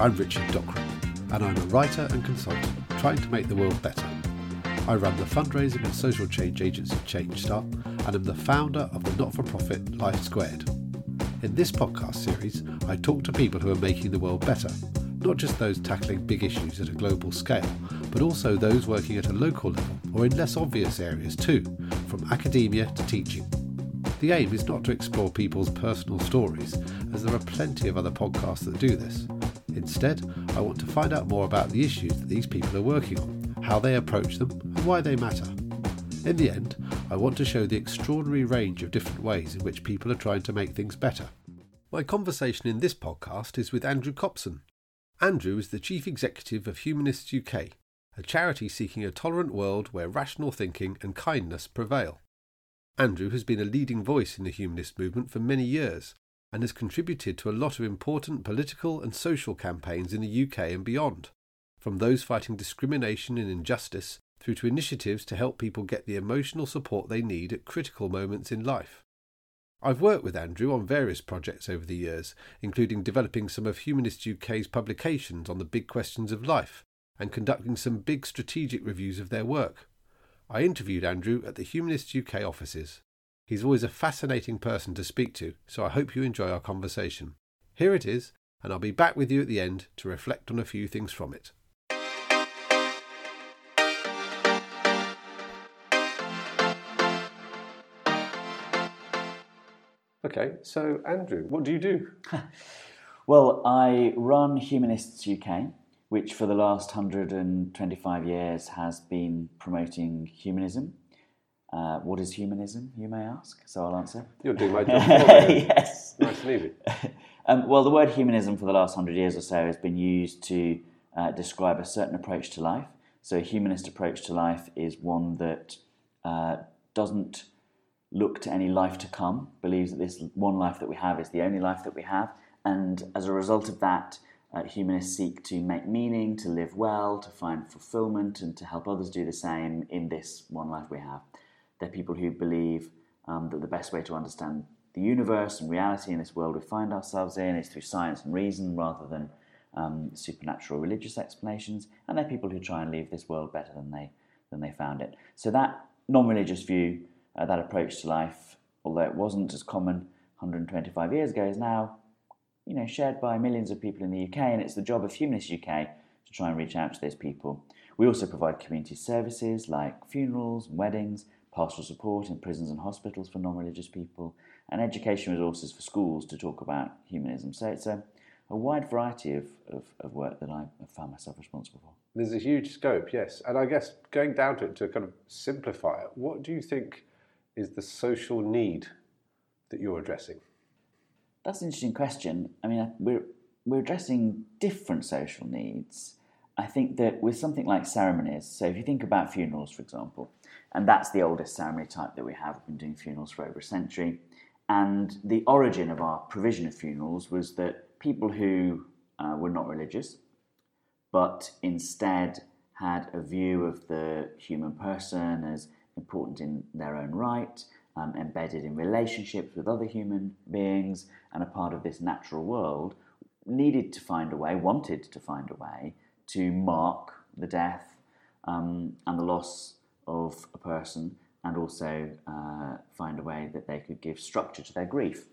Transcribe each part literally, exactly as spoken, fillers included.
I'm Richard Dockry, and I'm a writer and consultant trying to make the world better. I run the fundraising and social change agency Changestar, and am the founder of the not-for-profit Life Squared. In this podcast series, I talk to people who are making the world better, not just those tackling big issues at a global scale, but also those working at a local level or in less obvious areas too, from academia to teaching. The aim is not to explore people's personal stories, as there are plenty of other podcasts that do this. Instead, I want to find out more about the issues that these people are working on, how they approach them, and why they matter. In the end, I want to show the extraordinary range of different ways in which people are trying to make things better. My conversation in this podcast is with Andrew Copson. Andrew is the Chief Executive of Humanists U K, a charity seeking a tolerant world where rational thinking and kindness prevail. Andrew has been a leading voice in the humanist movement for many years and has contributed to a lot of important political and social campaigns in the U K and beyond, from those fighting discrimination and injustice through to initiatives to help people get the emotional support they need at critical moments in life. I've worked with Andrew on various projects over the years, including developing some of Humanists U K's publications on the big questions of life and conducting some big strategic reviews of their work. I interviewed Andrew at the Humanists U K offices. He's always a fascinating person to speak to, so I hope you enjoy our conversation. Here it is, and I'll be back with you at the end to reflect on a few things from it. Okay, so Andrew, what do you do? Well, I run Humanists U K, which for the last one hundred twenty-five years has been promoting humanism. Uh, what is humanism, you may ask? So I'll answer. You're doing my job for me. Yes. Nice and easy. Um, well, the word humanism for the last one hundred years or so has been used to uh, describe a certain approach to life. So a humanist approach to life is one that uh, doesn't look to any life to come, believes that this one life that we have is the only life that we have, and as a result of that, Uh, humanists seek to make meaning, to live well, to find fulfillment, and to help others do the same in this one life we have. They're people who believe um, that the best way to understand the universe and reality in this world we find ourselves in is through science and reason rather than um, supernatural religious explanations, and they're people who try and leave this world better than they than they found it. So that non-religious view, uh, that approach to life, although it wasn't as common one hundred twenty-five years ago, is now you know, shared by millions of people in the U K, and it's the job of Humanists U K to try and reach out to those people. We also provide community services like funerals and weddings, pastoral support in prisons and hospitals for non-religious people, and education resources for schools to talk about humanism. So it's a, a wide variety of, of, of work that I have found myself responsible for. There's a huge scope, yes. And I guess going down to it to kind of simplify it, what do you think is the social need that you're addressing? That's an interesting question. I mean, we're we're addressing different social needs. I think that with something like ceremonies, so if you think about funerals, for example, and that's the oldest ceremony type that we have. We've been doing funerals for over a century. And the origin of our provision of funerals was that people who uh, were not religious, but instead had a view of the human person as important in their own right, Um, embedded in relationships with other human beings and a part of this natural world, needed to find a way, wanted to find a way to mark the death um, and the loss of a person, and also uh, find a way that they could give structure to their grief.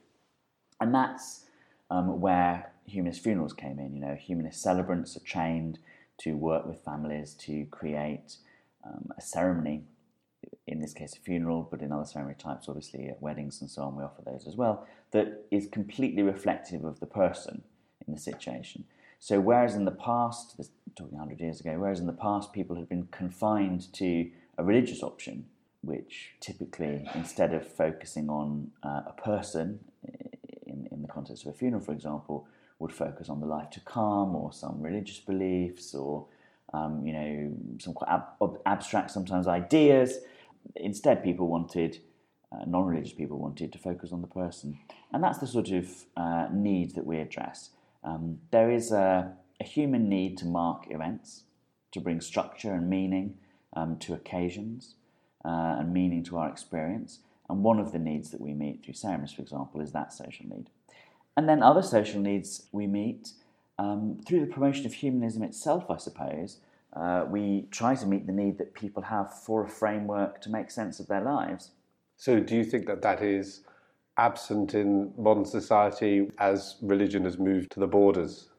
And that's um, where humanist funerals came in. You know, humanist celebrants are trained to work with families to create um, a ceremony, in this case a funeral, but in other ceremony types, obviously at weddings and so on, we offer those as well, that is completely reflective of the person in the situation. So whereas in the past, this, talking one hundred years ago, whereas in the past people had been confined to a religious option, which typically, instead of focusing on uh, a person in, in the context of a funeral, for example, would focus on the life to come or some religious beliefs or Um, you know, some quite ab- abstract sometimes ideas. Instead, people wanted, uh, non-religious people wanted to focus on the person. And that's the sort of uh, need that we address. Um, there is a, a human need to mark events, to bring structure and meaning um, to occasions uh, and meaning to our experience. And one of the needs that we meet through ceremonies, for example, is that social need. And then other social needs we meet um, through the promotion of humanism itself, I suppose, uh, we try to meet the need that people have for a framework to make sense of their lives. So do you think that that is absent in modern society as religion has moved to the borders?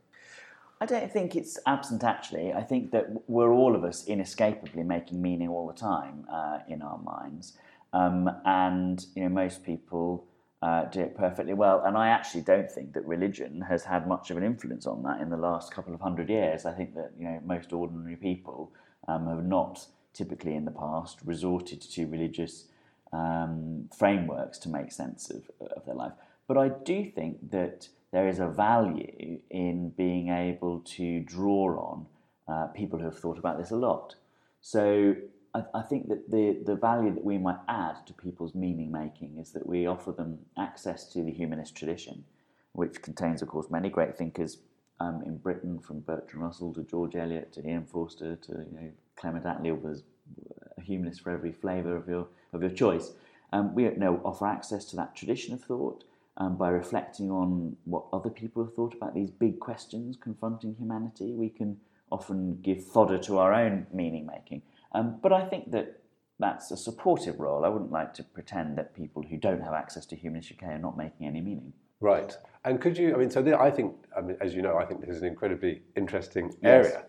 I don't think it's absent, actually. I think that we're all of us inescapably making meaning all the time uh, in our minds. Um, and, you know, most people uh, do it perfectly well. And I actually don't think that religion has had much of an influence on that in the last couple of hundred years. I think that, you know, most ordinary people um, have not typically in the past resorted to religious um, frameworks to make sense of, of their life. But I do think that there is a value in being able to draw on uh, people who have thought about this a lot. So I, I think that the, the value that we might add to people's meaning-making is that we offer them access to the humanist tradition, which contains, of course, many great thinkers um, in Britain, from Bertrand Russell to George Eliot to Ian Forster to, you know, Clement Attlee was a humanist for every flavour of your of your choice. Um, we you know, offer access to that tradition of thought, Um, by reflecting on what other people have thought about these big questions confronting humanity. We can often give fodder to our own meaning-making. Um, but I think that that's a supportive role. I wouldn't like to pretend that people who don't have access to Humanists U K are not making any meaning. Right. And could you, I mean, so there, I think, I mean, as you know, I think this is an incredibly interesting area. Yes.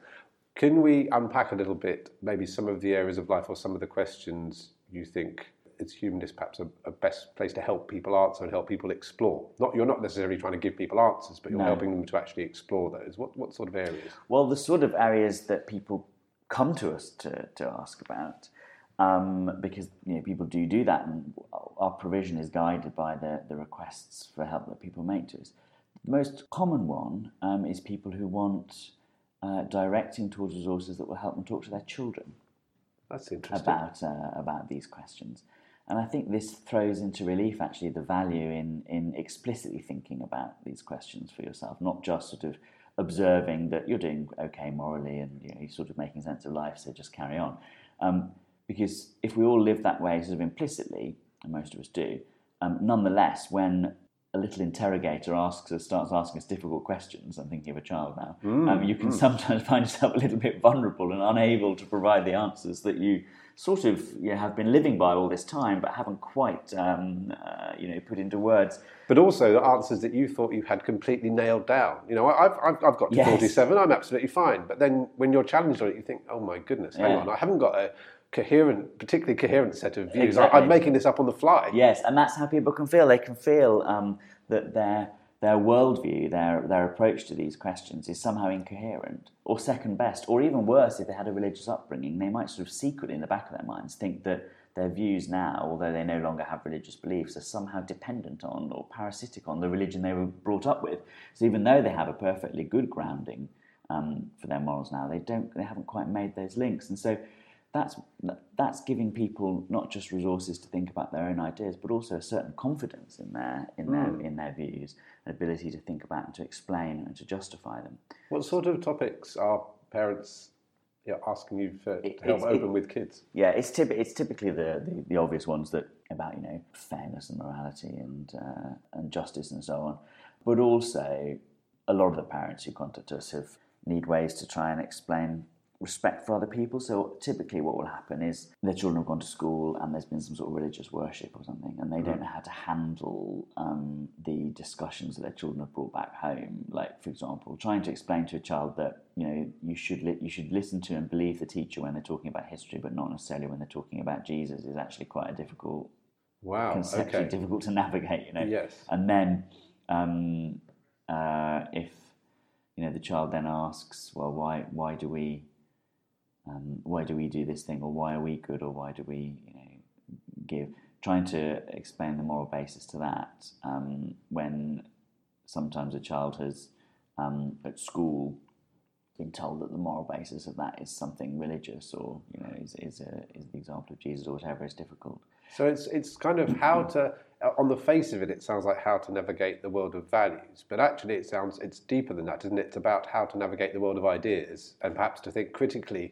Can we unpack a little bit, maybe some of the areas of life or some of the questions you think it's humanists perhaps a, a best place to help people answer and help people explore? Not You're not necessarily trying to give people answers, but you're no. helping them to actually explore those. What what sort of areas? Well, the sort of areas that people come to us to, to ask about, um, because you know people do do that, and our provision is guided by the, the requests for help that people make to us. The most common one um, is people who want uh, directing towards resources that will help them talk to their children. That's interesting. About uh, about these questions. And I think this throws into relief, actually, the value in, in explicitly thinking about these questions for yourself, not just sort of observing that you're doing okay morally and you know, you're sort of making sense of life, so just carry on. Um, because if we all live that way sort of implicitly, and most of us do, um, nonetheless, when a little interrogator asks us, starts asking us difficult questions, I'm thinking of a child now, mm, um, you can mm. sometimes find yourself a little bit vulnerable and unable to provide the answers that you sort of you know, have been living by all this time, but haven't quite, um, uh, you know, put into words. But also the answers that you thought you had completely nailed down. You know, I've I've, I've got to yes. forty-seven, I'm absolutely fine. But then when you're challenged on it, you think, oh my goodness, hang yeah. on, I haven't got a coherent, particularly coherent set of views. Exactly. I, I'm making this up on the fly. Yes, and that's how people can feel. They can feel um, that their their worldview, their their approach to these questions is somehow incoherent, or second best, or even worse, if they had a religious upbringing, they might sort of secretly in the back of their minds think that their views now, although they no longer have religious beliefs, are somehow dependent on or parasitic on the religion they were brought up with. So even though they have a perfectly good grounding um, for their morals now, they don't, they haven't quite made those links. And so that's that's giving people not just resources to think about their own ideas, but also a certain confidence in their in mm. their in their views, an ability to think about and to explain and to justify them. What sort of topics are parents you know, asking you for it, to help open it, with kids? Yeah, it's typ- it's typically the, the the obvious ones that about you know fairness and morality and uh, and justice and so on, but also a lot of the parents who contact us have need ways to try and explain respect for other people. So typically what will happen is their children have gone to school and there's been some sort of religious worship or something, and they mm-hmm. don't know how to handle um, the discussions that their children have brought back home. Like, for example, trying to explain to a child that you know you should li- you should listen to and believe the teacher when they're talking about history, but not necessarily when they're talking about Jesus, is actually quite a difficult wow, conceptually okay. difficult to navigate. You know, yes. And then um, uh, if you know the child then asks, well, why why do we Um, why do we do this thing, or why are we good, or why do we, you know, give? Trying to explain the moral basis to that um, when sometimes a child has, um, at school, been told that the moral basis of that is something religious, or you know, is is a is the example of Jesus or whatever, is difficult. So it's it's kind of how to. On the face of it, it sounds like how to navigate the world of values, but actually it sounds it's deeper than that, isn't it? It's about how to navigate the world of ideas and perhaps to think critically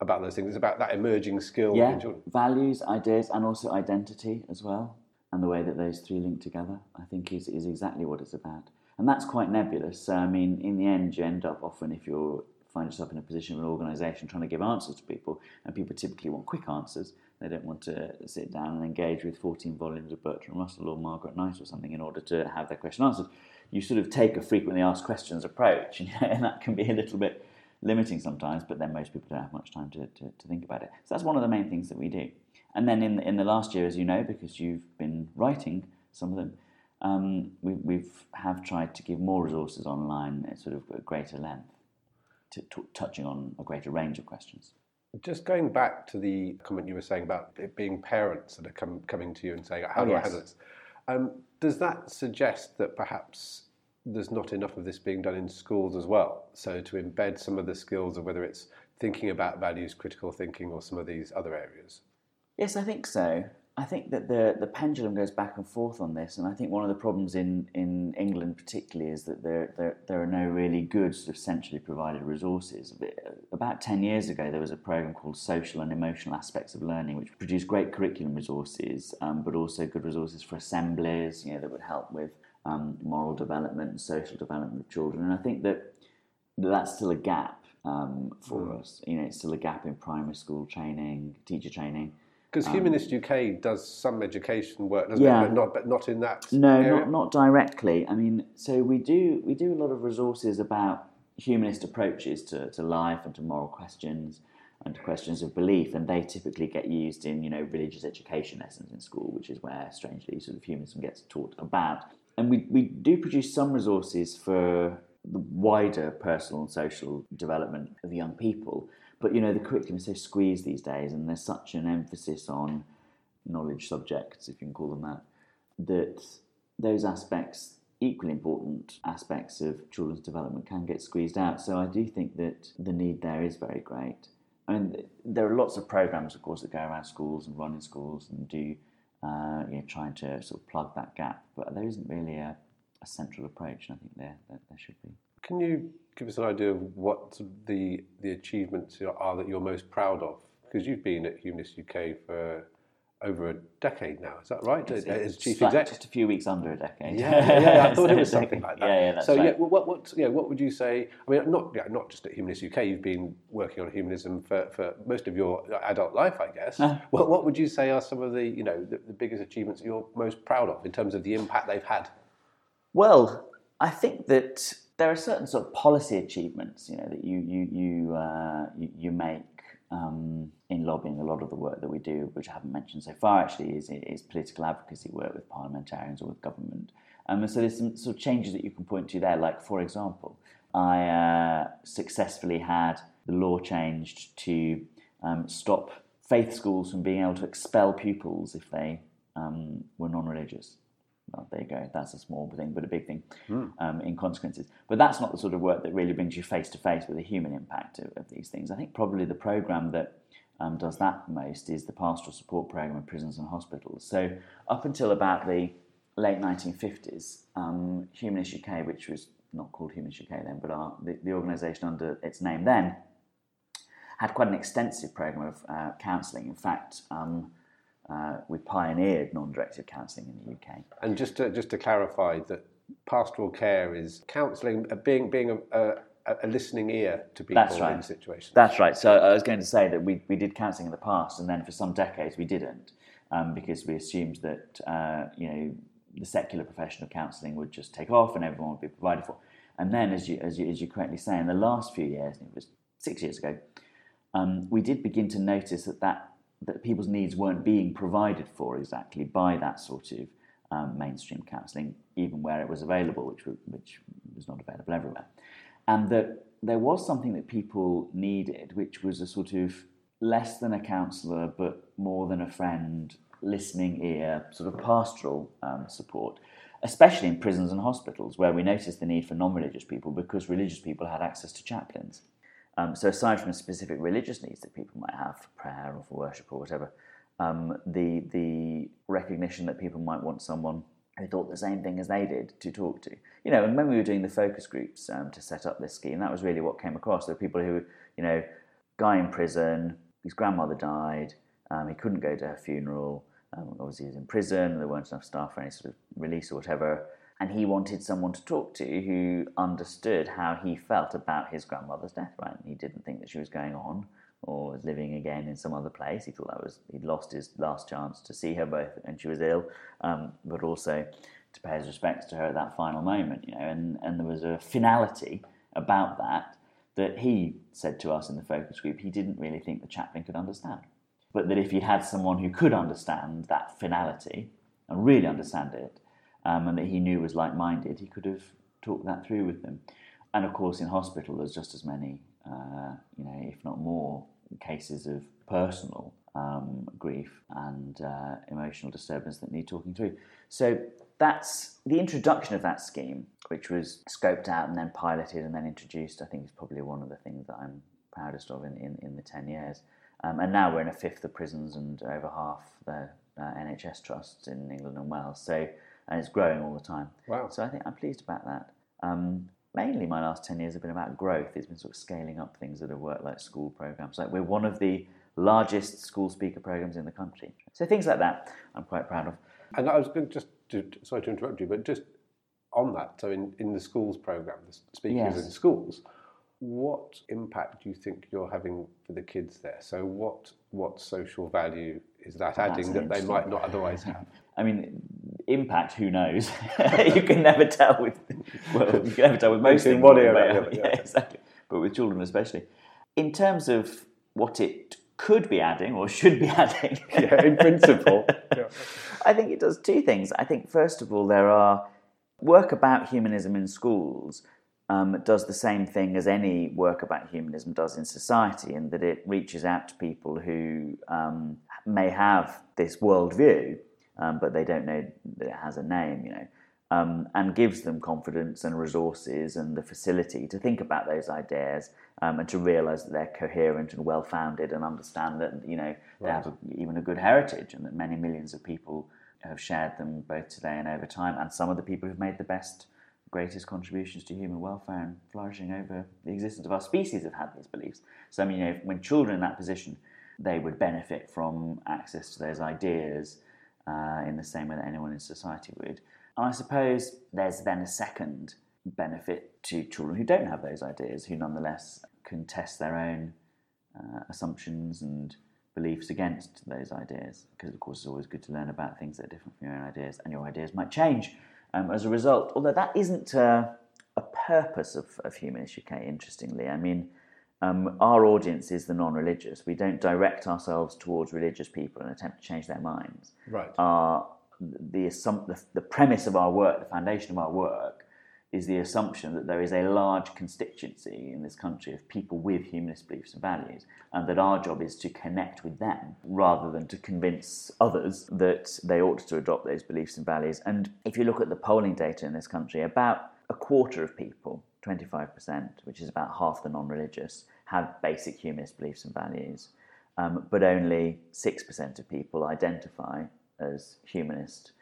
about those things. It's about that emerging skill. Yeah, values, ideas, and also identity as well, and the way that those three link together, I think, is, is exactly what it's about. And that's quite nebulous. I mean, in the end, you end up often, if you find yourself in a position of an organisation trying to give answers to people, and people typically want quick answers, they don't want to sit down and engage with fourteen volumes of Bertrand Russell or Margaret Knight or something in order to have their question answered. You sort of take a frequently asked questions approach, and, and that can be a little bit limiting sometimes, but then most people don't have much time to, to, to think about it. So that's one of the main things that we do. And then in the, in the last year, as you know, because you've been writing some of them, um, we, we've have tried to give more resources online at sort of a greater length, to, to, touching on a greater range of questions. Just going back to the comment you were saying about it being parents that are com- coming to you and saying, how do yes. I handle this? Um, does that suggest that perhaps there's not enough of this being done in schools as well? So to embed some of the skills of whether it's thinking about values, critical thinking, or some of these other areas? Yes, I think so. I think that the, the pendulum goes back and forth on this, and I think one of the problems in, in England particularly is that there, there there are no really good sort of centrally provided resources. About ten years ago, there was a programme called Social and Emotional Aspects of Learning, which produced great curriculum resources, um, but also good resources for assemblies, you know, that would help with um, moral development and social development of children. And I think that that's still a gap um, for mm. us. You know, it's still a gap in primary school training, teacher training. Because um, Humanists U K does some education work, doesn't yeah. it? But not, but not in that. No, area. not not directly. I mean, so we do we do a lot of resources about humanist approaches to, to life and to moral questions and to questions of belief, and they typically get used in, you know, religious education lessons in school, which is where strangely sort of humanism gets taught about. And we we do produce some resources for the wider personal and social development of young people. But, you know, the curriculum is so squeezed these days, and there's such an emphasis on knowledge subjects, if you can call them that, that those aspects, equally important aspects of children's development, can get squeezed out. So I do think that the need there is very great. I mean, there are lots of programmes, of course, that go around schools and run in schools and do, uh, you know, trying to sort of plug that gap. But there isn't really a, a central approach, and I think there, there, there should be. Can you give us an idea of what the the achievements are that you're most proud of? Because you've been at Humanists U K for over a decade now, is that right? It's, As it's chief exec, just a few weeks under a decade. Yeah, yeah, yeah, yeah. I thought it was something like that. Yeah, yeah, that's so, right. So yeah, well, what what yeah, what would you say? I mean, not yeah, not just at Humanists U K. You've been working on humanism for, for most of your adult life, I guess. Uh, what what would you say are some of the you know the, the biggest achievements you're most proud of in terms of the impact they've had? Well, I think that there are certain sort of policy achievements, you know, that you you you uh, you, you make um, in lobbying. A lot of the work that we do, which I haven't mentioned so far, actually, is is political advocacy work with parliamentarians or with government. Um, and so there's some sort of changes that you can point to there. Like, for example, I uh, successfully had the law changed to um, stop faith schools from being able to expel pupils if they um, were non-religious. Well, there you go. That's a small thing, but a big thing mm. um, in consequences. But that's not the sort of work that really brings you face-to-face with the human impact of, of these things. I think probably the programme that um, does that most is the Pastoral Support Programme in prisons and hospitals. So up until about the late nineteen fifties, um, Humanists U K, which was not called Humanists U K then, but our, the, the organisation under its name then, had quite an extensive programme of uh, counselling. In fact, um, Uh, we pioneered non-directive counselling in the U K. And just to, just to clarify, that pastoral care is counselling, uh, being being a, a, a listening ear to people That's right. in situations. That's right. So I was going to say that we, we did counselling in the past, and then for some decades we didn't, um, because we assumed that uh, you know the secular profession of counselling would just take off and everyone would be provided for. And then, as you as you as you correctly say, in the last few years, and it was six years ago, um, we did begin to notice that that. that people's needs weren't being provided for exactly by that sort of um, mainstream counselling, even where it was available, which, were, which was not available everywhere. And that there was something that people needed, which was a sort of less than a counsellor, but more than a friend, listening ear, sort of pastoral um, support, especially in prisons and hospitals, where we noticed the need for non-religious people because religious people had access to chaplains. Um, so aside from the specific religious needs that people might have for prayer or for worship or whatever, um, the the recognition that people might want someone who thought the same thing as they did to talk to. You know, and when we were doing the focus groups um, to set up this scheme, that was really what came across. There were people who, you know, guy in prison, his grandmother died, um, he couldn't go to her funeral, um, obviously he was in prison, there weren't enough staff for any sort of release or whatever, and he wanted someone to talk to who understood how he felt about his grandmother's death, right? And he didn't think that she was going on or was living again in some other place. He thought that was, he'd lost his last chance to see her both, and she was ill, um, but also to pay his respects to her at that final moment, you know, and, and there was a finality about that that he said to us in the focus group he didn't really think the chaplain could understand. But that if he had someone who could understand that finality and really understand it, um, and that he knew was like-minded, he could have talked that through with them. And of course, in hospital, there's just as many, uh, you know, if not more, cases of personal um, grief and uh, emotional disturbance that need talking through. So that's the introduction of that scheme, which was scoped out and then piloted and then introduced. I think is probably one of the things that I'm proudest of in, in, in the ten years. Um, and now we're in a fifth of prisons and over half the uh, N H S trusts in England and Wales. So, and it's growing all the time. Wow. So I think I'm pleased about that. Um, mainly my last ten years have been about growth. It's been sort of scaling up things that have worked, like school programmes. Like we're one of the largest school speaker programmes in the country. So things like that I'm quite proud of. And I was going to just, to, sorry to interrupt you, but just on that, so in, in the schools programme, the speakers yes. in schools, what impact do you think you're having for the kids there? So what what social value is that adding that they might not otherwise have? I mean, impact, who knows? you can never tell with well, you can never tell with most things. One area, yeah, yeah, exactly. But with children especially. In terms of what it could be adding or should be adding. yeah, in principle. Yeah. I think it does two things. I think, first of all, there are work about humanism in schools Um, does the same thing as any work about humanism does in society, in that it reaches out to people who um, may have this worldview, um, but they don't know that it has a name, you know, um, and gives them confidence and resources and the facility to think about those ideas um, and to realise that they're coherent and well-founded and understand that, you know, they have a, even a good heritage and that many millions of people have shared them both today and over time, and some of the people who've made the best greatest contributions to human welfare and flourishing over the existence of our species have had these beliefs. So, I mean, you know, when children in that position, they would benefit from access to those ideas uh, in the same way that anyone in society would. And I suppose there's then a second benefit to children who don't have those ideas, who nonetheless can test their own uh, assumptions and beliefs against those ideas, because, of course, it's always good to learn about things that are different from your own ideas, and your ideas might change. Um, as a result, although that isn't a, a purpose of, of Humanists U K, interestingly. I mean, um, our audience is the non-religious. We don't direct ourselves towards religious people and attempt to change their minds. Right. Our, the, the, the premise of our work, the foundation of our work, is the assumption that there is a large constituency in this country of people with humanist beliefs and values, and that our job is to connect with them rather than to convince others that they ought to adopt those beliefs and values. And if you look at the polling data in this country, about a quarter of people, twenty-five percent, which is about half the non-religious, have basic humanist beliefs and values, um, but only six percent of people identify as humanist,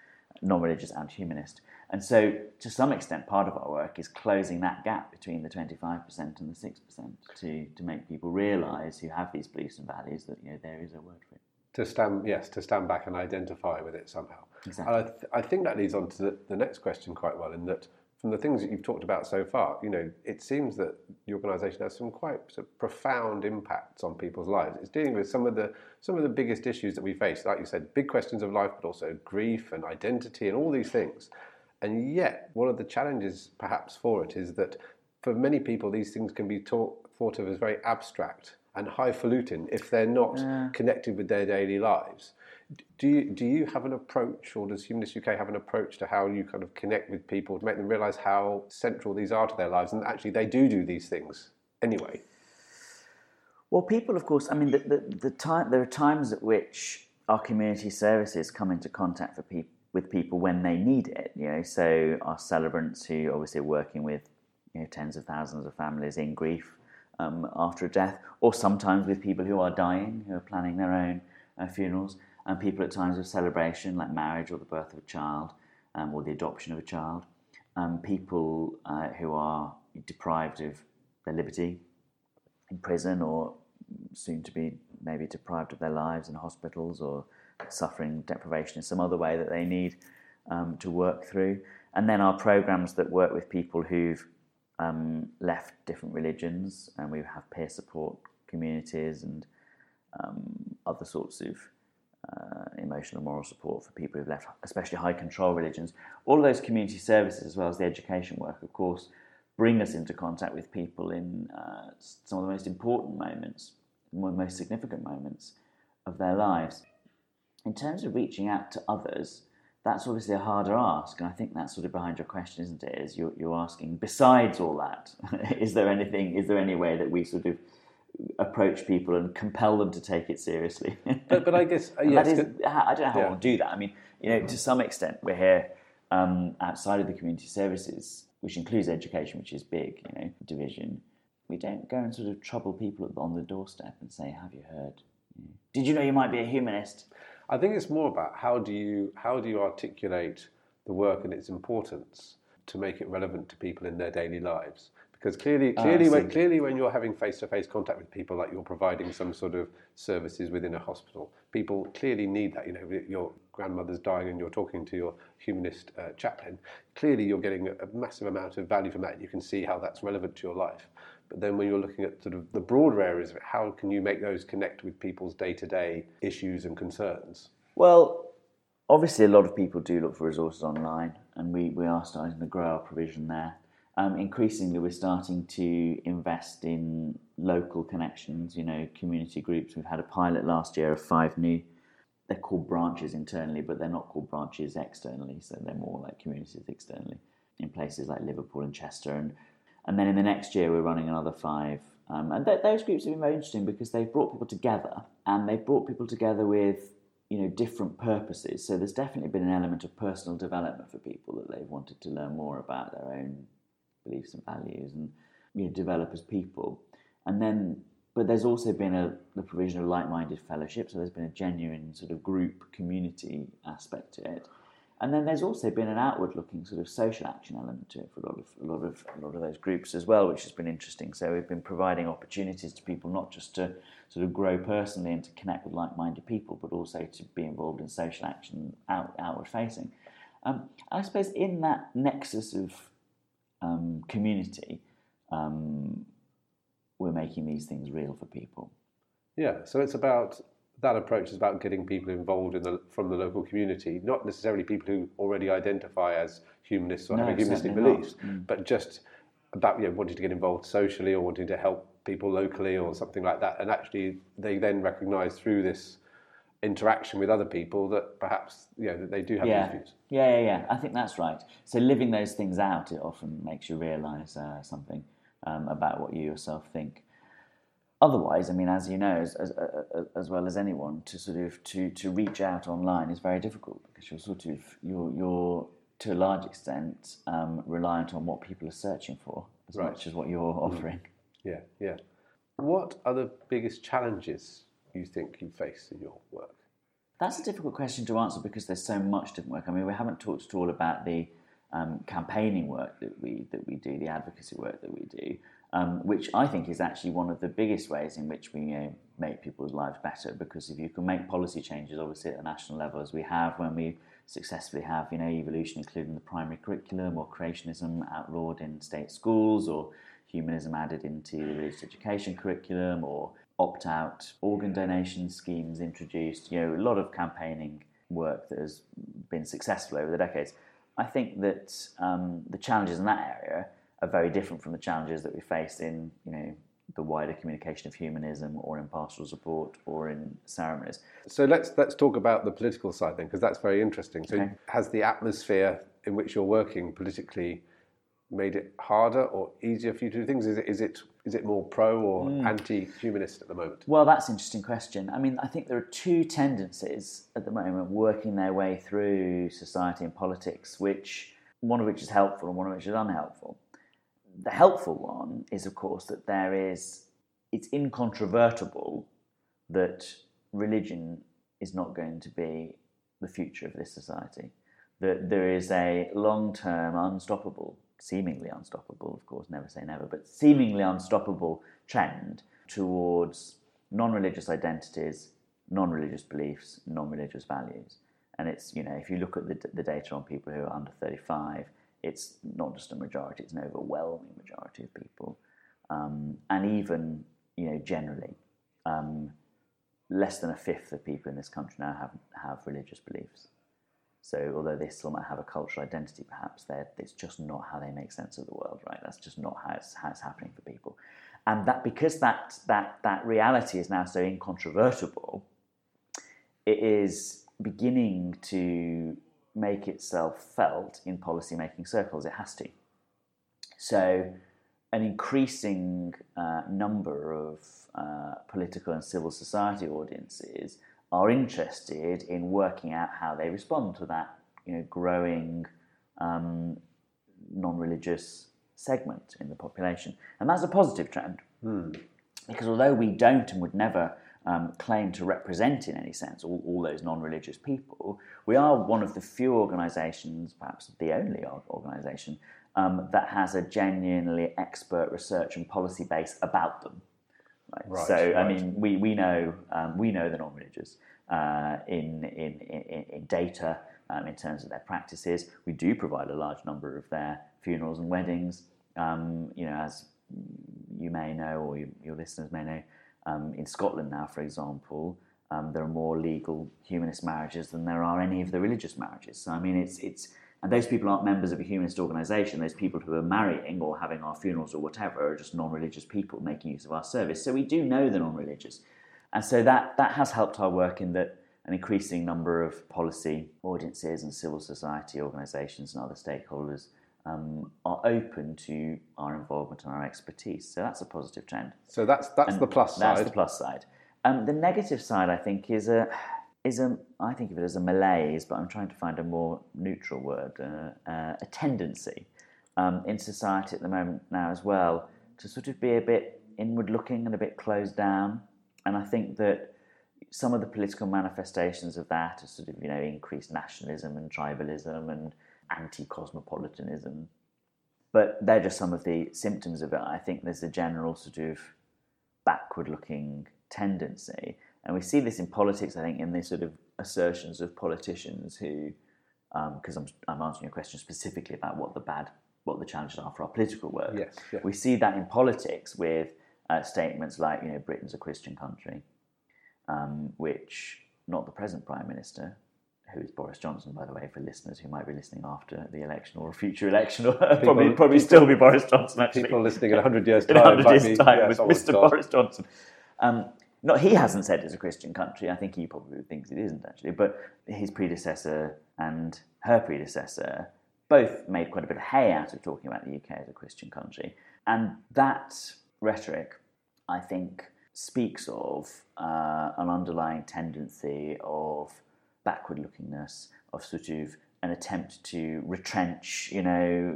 non-religious and humanist. And so, to some extent, part of our work is closing that gap between the twenty-five percent and the six percent to, to make people realise who have these beliefs and values that, you know, there is a word for it. To stand, yes, to stand back and identify with it somehow. Exactly. And I, th- I think that leads on to the, the next question quite well, in that from the things that you've talked about so far, you know, it seems that the organisation has some quite sort of profound impacts on people's lives. It's dealing with some of the some of the biggest issues that we face, like you said, big questions of life, but also grief and identity and all these things. And yet, one of the challenges, perhaps, for it is that for many people, these things can be taught, thought of as very abstract and highfalutin if they're not yeah. connected with their daily lives. Do you, do you have an approach, or does Humanists U K have an approach to how you kind of connect with people to make them realise how central these are to their lives, and actually they do do these things anyway? Well, people, of course, I mean, the, the, the time there are times at which our community services come into contact for people. with people when they need it, you know, so our celebrants who obviously are working with, you know, tens of thousands of families in grief um, after a death, or sometimes with people who are dying, who are planning their own uh, funerals, and people at times of celebration, like marriage or the birth of a child, um, or the adoption of a child, um, people uh, who are deprived of their liberty in prison, or soon to be maybe deprived of their lives in hospitals, or suffering deprivation in some other way that they need um, to work through. And then our programs that work with people who've um, left different religions, and we have peer support communities and um, other sorts of uh, emotional and moral support for people who've left, especially high control religions. All of those community services, as well as the education work, of course, bring us into contact with people in uh, some of the most important moments, the most significant moments of their lives. In terms of reaching out to others, that's obviously a harder ask, and I think that's sort of behind your question, isn't it? Is you're, you're asking, besides all that, is there anything, is there any way that we sort of approach people and compel them to take it seriously? But, but I guess... Uh, yes, that is, I don't know how yeah. we'll do that. I mean, you know, to some extent, we're here um, outside of the community services, which includes education, which is big, you know, division. We don't go and sort of trouble people on the doorstep and say, have you heard? Did you know you might be a humanist? I think it's more about how do you how do you articulate the work and its importance to make it relevant to people in their daily lives? Because clearly, clearly, oh, when, clearly when you're having face-to-face contact with people, like you're providing some sort of services within a hospital, people clearly need that. You know, your grandmother's dying and you're talking to your humanist uh, chaplain. Clearly, you're getting a massive amount of value from that. You can see how that's relevant to your life. But then when you're looking at sort of the broader areas of it, how can you make those connect with people's day-to-day issues and concerns? Well, obviously, a lot of people do look for resources online, and we, we are starting to grow our provision there. Um, increasingly, we're starting to invest in local connections, you know, community groups. We've had a pilot last year of five new, they're called branches internally, but they're not called branches externally, so they're more like communities externally in places like Liverpool and Chester. And, and then in the next year, we're running another five. Um, and th- those groups have been very interesting because they've brought people together, and they've brought people together with, you know, different purposes. So there's definitely been an element of personal development for people that they've wanted to learn more about their own beliefs and values, and you know, develop as people. And then, but there's also been a the provision of like-minded fellowship, so there's been a genuine sort of group community aspect to it. And then there's also been an outward-looking sort of social action element to it for a lot of a lot of a lot of those groups as well, which has been interesting. So we've been providing opportunities to people not just to sort of grow personally and to connect with like-minded people, but also to be involved in social action out, outward-facing. Um, I suppose in that nexus of Um, community, um, we're making these things real for people. Yeah, so it's about, that approach is about getting people involved in the, from the local community, not necessarily people who already identify as humanists or no, having humanistic beliefs, mm. but just about, you know, wanting to get involved socially or wanting to help people locally or something like that. And actually, they then recognise through this interaction with other people that perhaps, you know, that they do have yeah. these views. Yeah, yeah, yeah. I think that's right. So living those things out, it often makes you realise uh, something um, about what you yourself think. Otherwise, I mean, as you know, as, as, as well as anyone, to sort of to, to reach out online is very difficult because you're sort of you're you're to a large extent um, reliant on what people are searching for as right. much as what you're offering. Yeah, yeah. What are the biggest challenges you think you face in your work? That's a difficult question to answer because there's so much different work. I mean, we haven't talked at all about the um, campaigning work that we that we do, the advocacy work that we do, um, which I think is actually one of the biggest ways in which we, you know, make people's lives better. Because if you can make policy changes, obviously at the national level, as we have when we successfully have, you know, evolution included in the primary curriculum, or creationism outlawed in state schools, or humanism added into the religious education curriculum, or opt-out organ donation schemes introduced, you know, a lot of campaigning work that has been successful over the decades. I think that um, the challenges in that area are very different from the challenges that we face in, you know, the wider communication of humanism, or in pastoral support, or in ceremonies. So let's let's talk about the political side then, because that's very interesting. So okay. Has the atmosphere in which you're working politically made it harder or easier for you to do things? Is it is it is it more pro or mm. anti-humanist at the moment? Well, that's an interesting question. I mean, I think there are two tendencies at the moment working their way through society and politics, which one of which is helpful and one of which is unhelpful. The helpful one is, of course, that there is it's incontrovertible that religion is not going to be the future of this society. That there is a long-term unstoppable seemingly unstoppable, of course, never say never, but seemingly unstoppable trend towards non-religious identities, non-religious beliefs, non-religious values. And it's, you know, if you look at the, the data on people who are under thirty-five, it's not just a majority, it's an overwhelming majority of people. Um, and even, you know, generally, um, less than a fifth of people in this country now have, have religious beliefs. So although they still might have a cultural identity, perhaps, it's just not how they make sense of the world, right? That's just not how it's, how it's happening for people. And that because that that that reality is now so incontrovertible, it is beginning to make itself felt in policy-making circles. It has to. So an increasing uh, number of uh, political and civil society audiences are interested in working out how they respond to that, you know, growing um, non-religious segment in the population. And that's a positive trend. Hmm. Because although we don't and would never um, claim to represent in any sense all, all those non-religious people, we are one of the few organisations, perhaps the only organisation, um, that has a genuinely expert research and policy base about them. Right. Right, so right. I mean, we we know um, we know the non-religious uh, in, in in in data um, in terms of their practices. We do provide a large number of their funerals and weddings. Um, you know, as you may know, or you, your listeners may know, um, in Scotland now, for example, um, there are more legal humanist marriages than there are any of the religious marriages. So I mean, it's it's and those people aren't members of a humanist organisation. Those people who are marrying or having our funerals or whatever are just non-religious people making use of our service. So we do know the non-religious. And so that, that has helped our work in that an increasing number of policy audiences and civil society organisations and other stakeholders um, are open to our involvement and our expertise. So that's a positive trend. So that's that's and the plus side. That's the plus side. Um, the negative side, I think, is a... Is a, I think of it as a malaise, but I'm trying to find a more neutral word, uh, uh, a tendency um, in society at the moment now as well to sort of be a bit inward-looking and a bit closed down. And I think that some of the political manifestations of that are sort of, you know, increased nationalism and tribalism and anti-cosmopolitanism. But they're just some of the symptoms of it. I think there's a general sort of backward-looking tendency. And we see this in politics, I think, in these sort of assertions of politicians who, because um, I'm, I'm answering your question specifically about what the bad, what the challenges are for our political work. Yes, yes. We see that in politics with uh, statements like, you know, Britain's a Christian country, um, which not the present Prime Minister, who is Boris Johnson, by the way, for listeners who might be listening after the election or a future election, or people, probably probably people, still be Boris Johnson, actually. People listening in one hundred years' time. In one hundred years' time, yes, with Mister Start. Boris Johnson. Um, Not he hasn't said it's a Christian country. I think he probably thinks it isn't, actually. But his predecessor and her predecessor both made quite a bit of hay out of talking about the U K as a Christian country. And that rhetoric, I think, speaks of uh, an underlying tendency of backward-lookingness, of sort of an attempt to retrench, you know,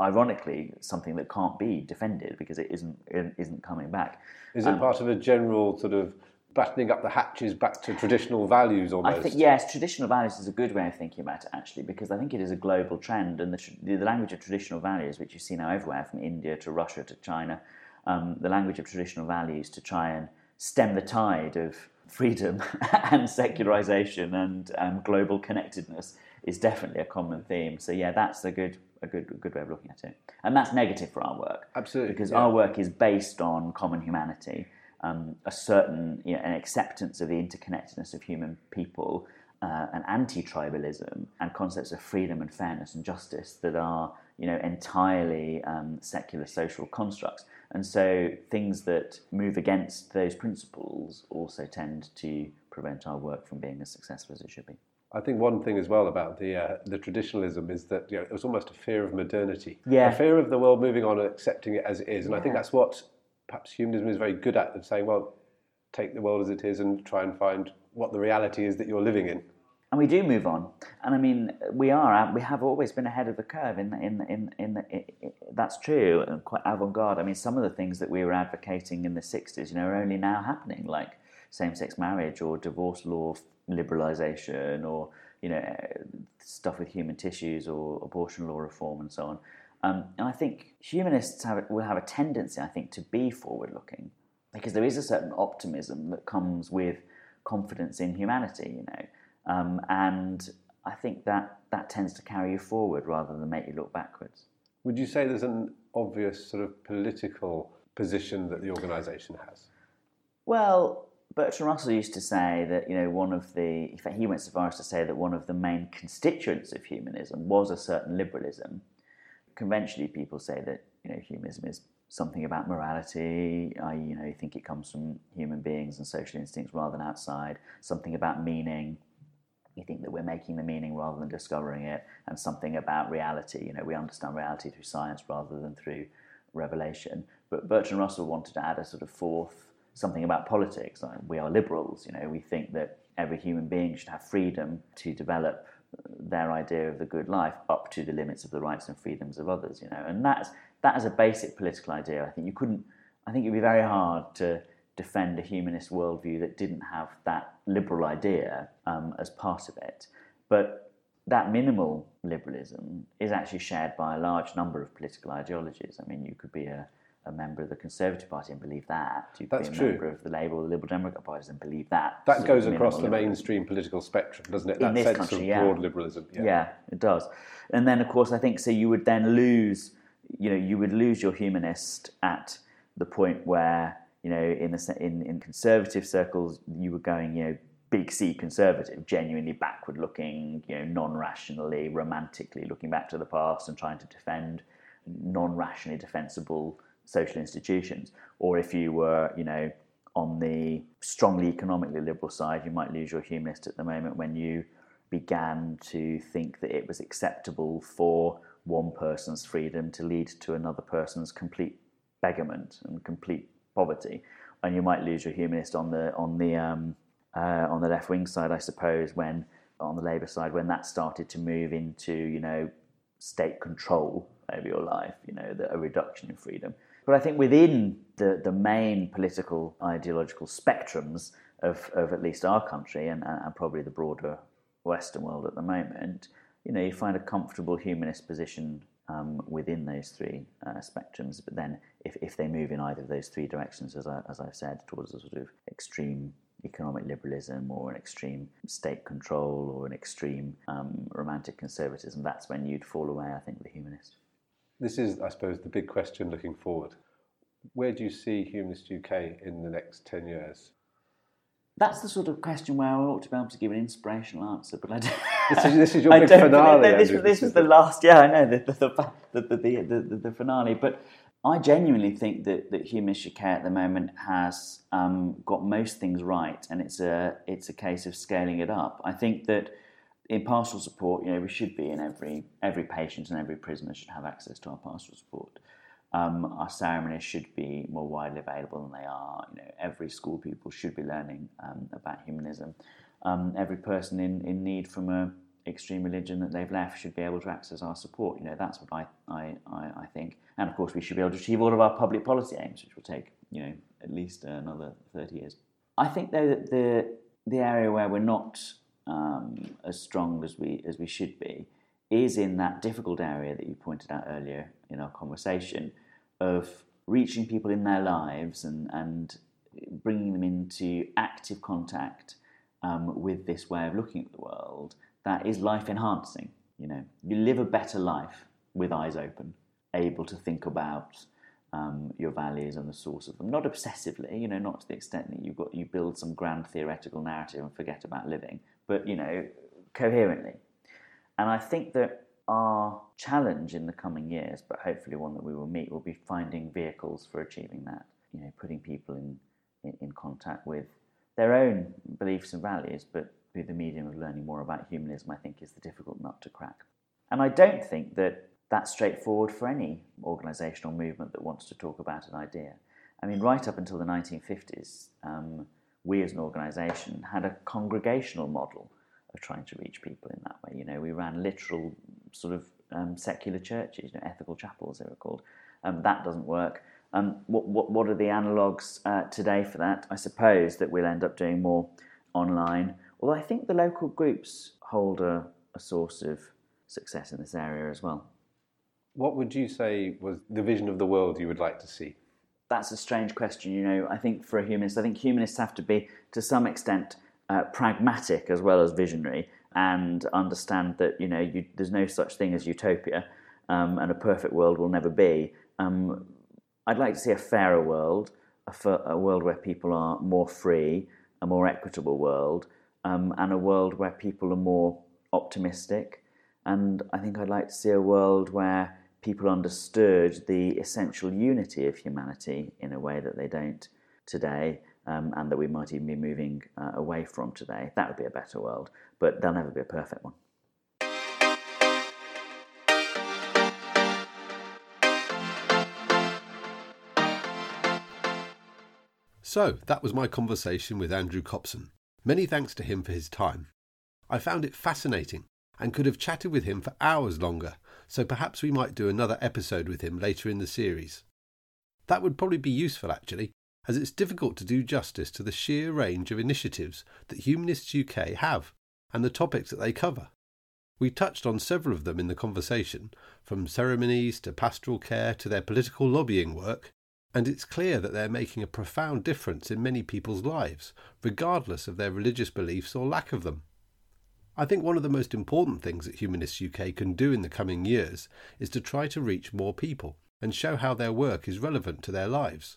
ironically, something that can't be defended because it isn't it isn't coming back. Is it um, part of a general sort of battening up the hatches back to traditional values almost? I think, yes, traditional values is a good way of thinking about it, actually, because I think it is a global trend. And the, the language of traditional values, which you see now everywhere, from India to Russia to China, um, the language of traditional values to try and stem the tide of freedom and secularization and um, global connectedness is definitely a common theme. So yeah, that's a good a good a good way of looking at it, and that's negative for our work. Absolutely, because yeah. Our work is based on common humanity, um, a certain you know, an acceptance of the interconnectedness of human people, uh, an anti-tribalism, and concepts of freedom and fairness and justice that are you know entirely um, secular social constructs. And so things that move against those principles also tend to prevent our work from being as successful as it should be. I think one thing as well about the uh, the traditionalism is that you know, it was almost a fear of modernity, yeah. A fear of the world moving on and accepting it as it is. And yeah. I think that's what perhaps humanism is very good at, of saying, well, take the world as it is and try and find what the reality is that you're living in. And we do move on. And I mean, we are, we have always been ahead of the curve in, in, in, in, the, in, in that's true, and quite avant-garde. I mean, some of the things that we were advocating in the sixties, you know, are only now happening, like same-sex marriage or divorce law liberalisation, or you know stuff with human tissues or abortion law reform and so on. Um, and I think humanists have, will have a tendency, I think, to be forward-looking because there is a certain optimism that comes with confidence in humanity. You know, Um, and I think that that tends to carry you forward rather than make you look backwards. Would you say there's an obvious sort of political position that the organisation has? Well, Bertrand Russell used to say that, you know, one of the... In fact, he went so far as to say that one of the main constituents of humanism was a certain liberalism. Conventionally, people say that, you know, humanism is something about morality. I, you know, think it comes from human beings and social instincts rather than outside. Something about meaning. You think that we're making the meaning rather than discovering it. And something about reality. You know, we understand reality through science rather than through revelation. But Bertrand Russell wanted to add a sort of fourth... something about politics. Like, we are liberals, you know, we think that every human being should have freedom to develop their idea of the good life up to the limits of the rights and freedoms of others, you know. And that's that is a basic political idea. I think you couldn't, I think it would be very hard to defend a humanist worldview that didn't have that liberal idea um, as part of it. But that minimal liberalism is actually shared by a large number of political ideologies. I mean, you could be a a member of the Conservative Party and believe that. You could be a true. member of the Labour or the Liberal Democrat parties and believe that. That goes across the liberalism. mainstream political spectrum, doesn't it? That sense country, of yeah. broad liberalism. Yeah. yeah, it does. And then, of course, I think, so you would then lose, you know, you would lose your humanist at the point where, you know, in the in, in conservative circles, you were going, you know, big C conservative, genuinely backward-looking, you know, non-rationally, romantically looking back to the past and trying to defend non-rationally defensible social institutions. Or if you were, you know, on the strongly economically liberal side, you might lose your humanist at the moment when you began to think that it was acceptable for one person's freedom to lead to another person's complete beggarment and complete poverty. And you might lose your humanist on the on the um, uh, on the left wing side, I suppose, when on the Labour side, when that started to move into, you know, state control over your life, you know, the, a reduction in freedom. But I think within the, the main political ideological spectrums of, of at least our country and, and probably the broader Western world at the moment, you know, you find a comfortable humanist position um, within those three uh, spectrums. But then if, if they move in either of those three directions, as, I, as I've said, towards a sort of extreme economic liberalism or an extreme state control or an extreme um, romantic conservatism, that's when you'd fall away, I think, with the humanist. This is, I suppose, the big question looking forward. Where do you see Humanists U K in the next ten years? That's the sort of question where I ought to be able to give an inspirational answer, but I don't... This is, this is your big finale, Andrew, This, this is the last, yeah, I know, the the the, the, the, the, the, the finale. But I genuinely think that, that Humanists U K at the moment has um, got most things right, and it's a it's a case of scaling it up. I think that in pastoral support, you know, we should be in every every patient and every prisoner should have access to our pastoral support. Um, our ceremonies should be more widely available than they are. You know, every school pupil should be learning um, about humanism. Um, every person in, in need from a extreme religion that they've left should be able to access our support. You know, that's what I I, I, I think. And of course, we should be able to achieve all of our public policy aims, which will take, you know, at least another thirty years. I think though that the the area where we're not Um, as strong as we as we should be is in that difficult area that you pointed out earlier in our conversation of reaching people in their lives and, and bringing them into active contact um, with this way of looking at the world that is life enhancing. You know, you live a better life with eyes open, able to think about Um, your values and the source of them, not obsessively, you know, not to the extent that you got you build some grand theoretical narrative and forget about living, but, you know, coherently. And I think that our challenge in the coming years, but hopefully one that we will meet, will be finding vehicles for achieving that. You know, putting people in in, in contact with their own beliefs and values, but through the medium of learning more about humanism, I think is the difficult nut to crack. And I don't think that that's straightforward for any organisational movement that wants to talk about an idea. I mean, right up until the nineteen fifties, um, we as an organisation had a congregational model of trying to reach people in that way. You know, we ran literal sort of um, secular churches, you know, ethical chapels they were called. Um, that doesn't work. Um, what, what, what are the analogues uh, today for that? I suppose that we'll end up doing more online. Although I think the local groups hold a, a source of success in this area as well. What would you say was the vision of the world you would like to see? That's a strange question, you know. I think for a humanist, I think humanists have to be, to some extent, uh, pragmatic as well as visionary, and understand that, you know, you, there's no such thing as utopia, um, and a perfect world will never be. Um, I'd like to see a fairer world, a, f- a world where people are more free, a more equitable world, um, and a world where people are more optimistic. And I think I'd like to see a world where people understood the essential unity of humanity in a way that they don't today, um, and that we might even be moving uh, away from today. That would be a better world, but there'll never be a perfect one. So, that was my conversation with Andrew Copson. Many thanks to him for his time. I found it fascinating and could have chatted with him for hours longer, so perhaps we might do another episode with him later in the series. That would probably be useful, actually, as it's difficult to do justice to the sheer range of initiatives that Humanists U K have and the topics that they cover. We touched on several of them in the conversation, from ceremonies to pastoral care to their political lobbying work, and it's clear that they're making a profound difference in many people's lives, regardless of their religious beliefs or lack of them. I think one of the most important things that Humanists U K can do in the coming years is to try to reach more people and show how their work is relevant to their lives.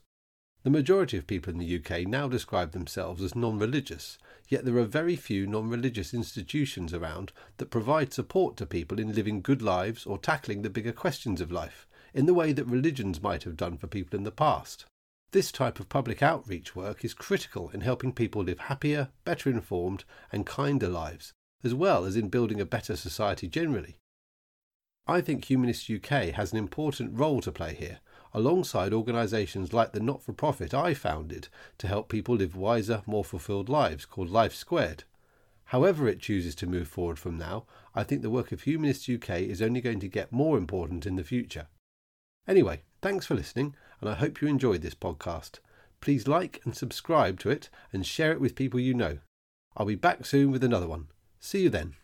The majority of people in the U K now describe themselves as non-religious, yet there are very few non-religious institutions around that provide support to people in living good lives or tackling the bigger questions of life, in the way that religions might have done for people in the past. This type of public outreach work is critical in helping people live happier, better informed and kinder lives, as well as in building a better society generally. I think Humanists U K has an important role to play here, alongside organisations like the not-for-profit I founded to help people live wiser, more fulfilled lives, called Life Squared. However it chooses to move forward from now, I think the work of Humanists U K is only going to get more important in the future. Anyway, thanks for listening, and I hope you enjoyed this podcast. Please like and subscribe to it, and share it with people you know. I'll be back soon with another one. See you then.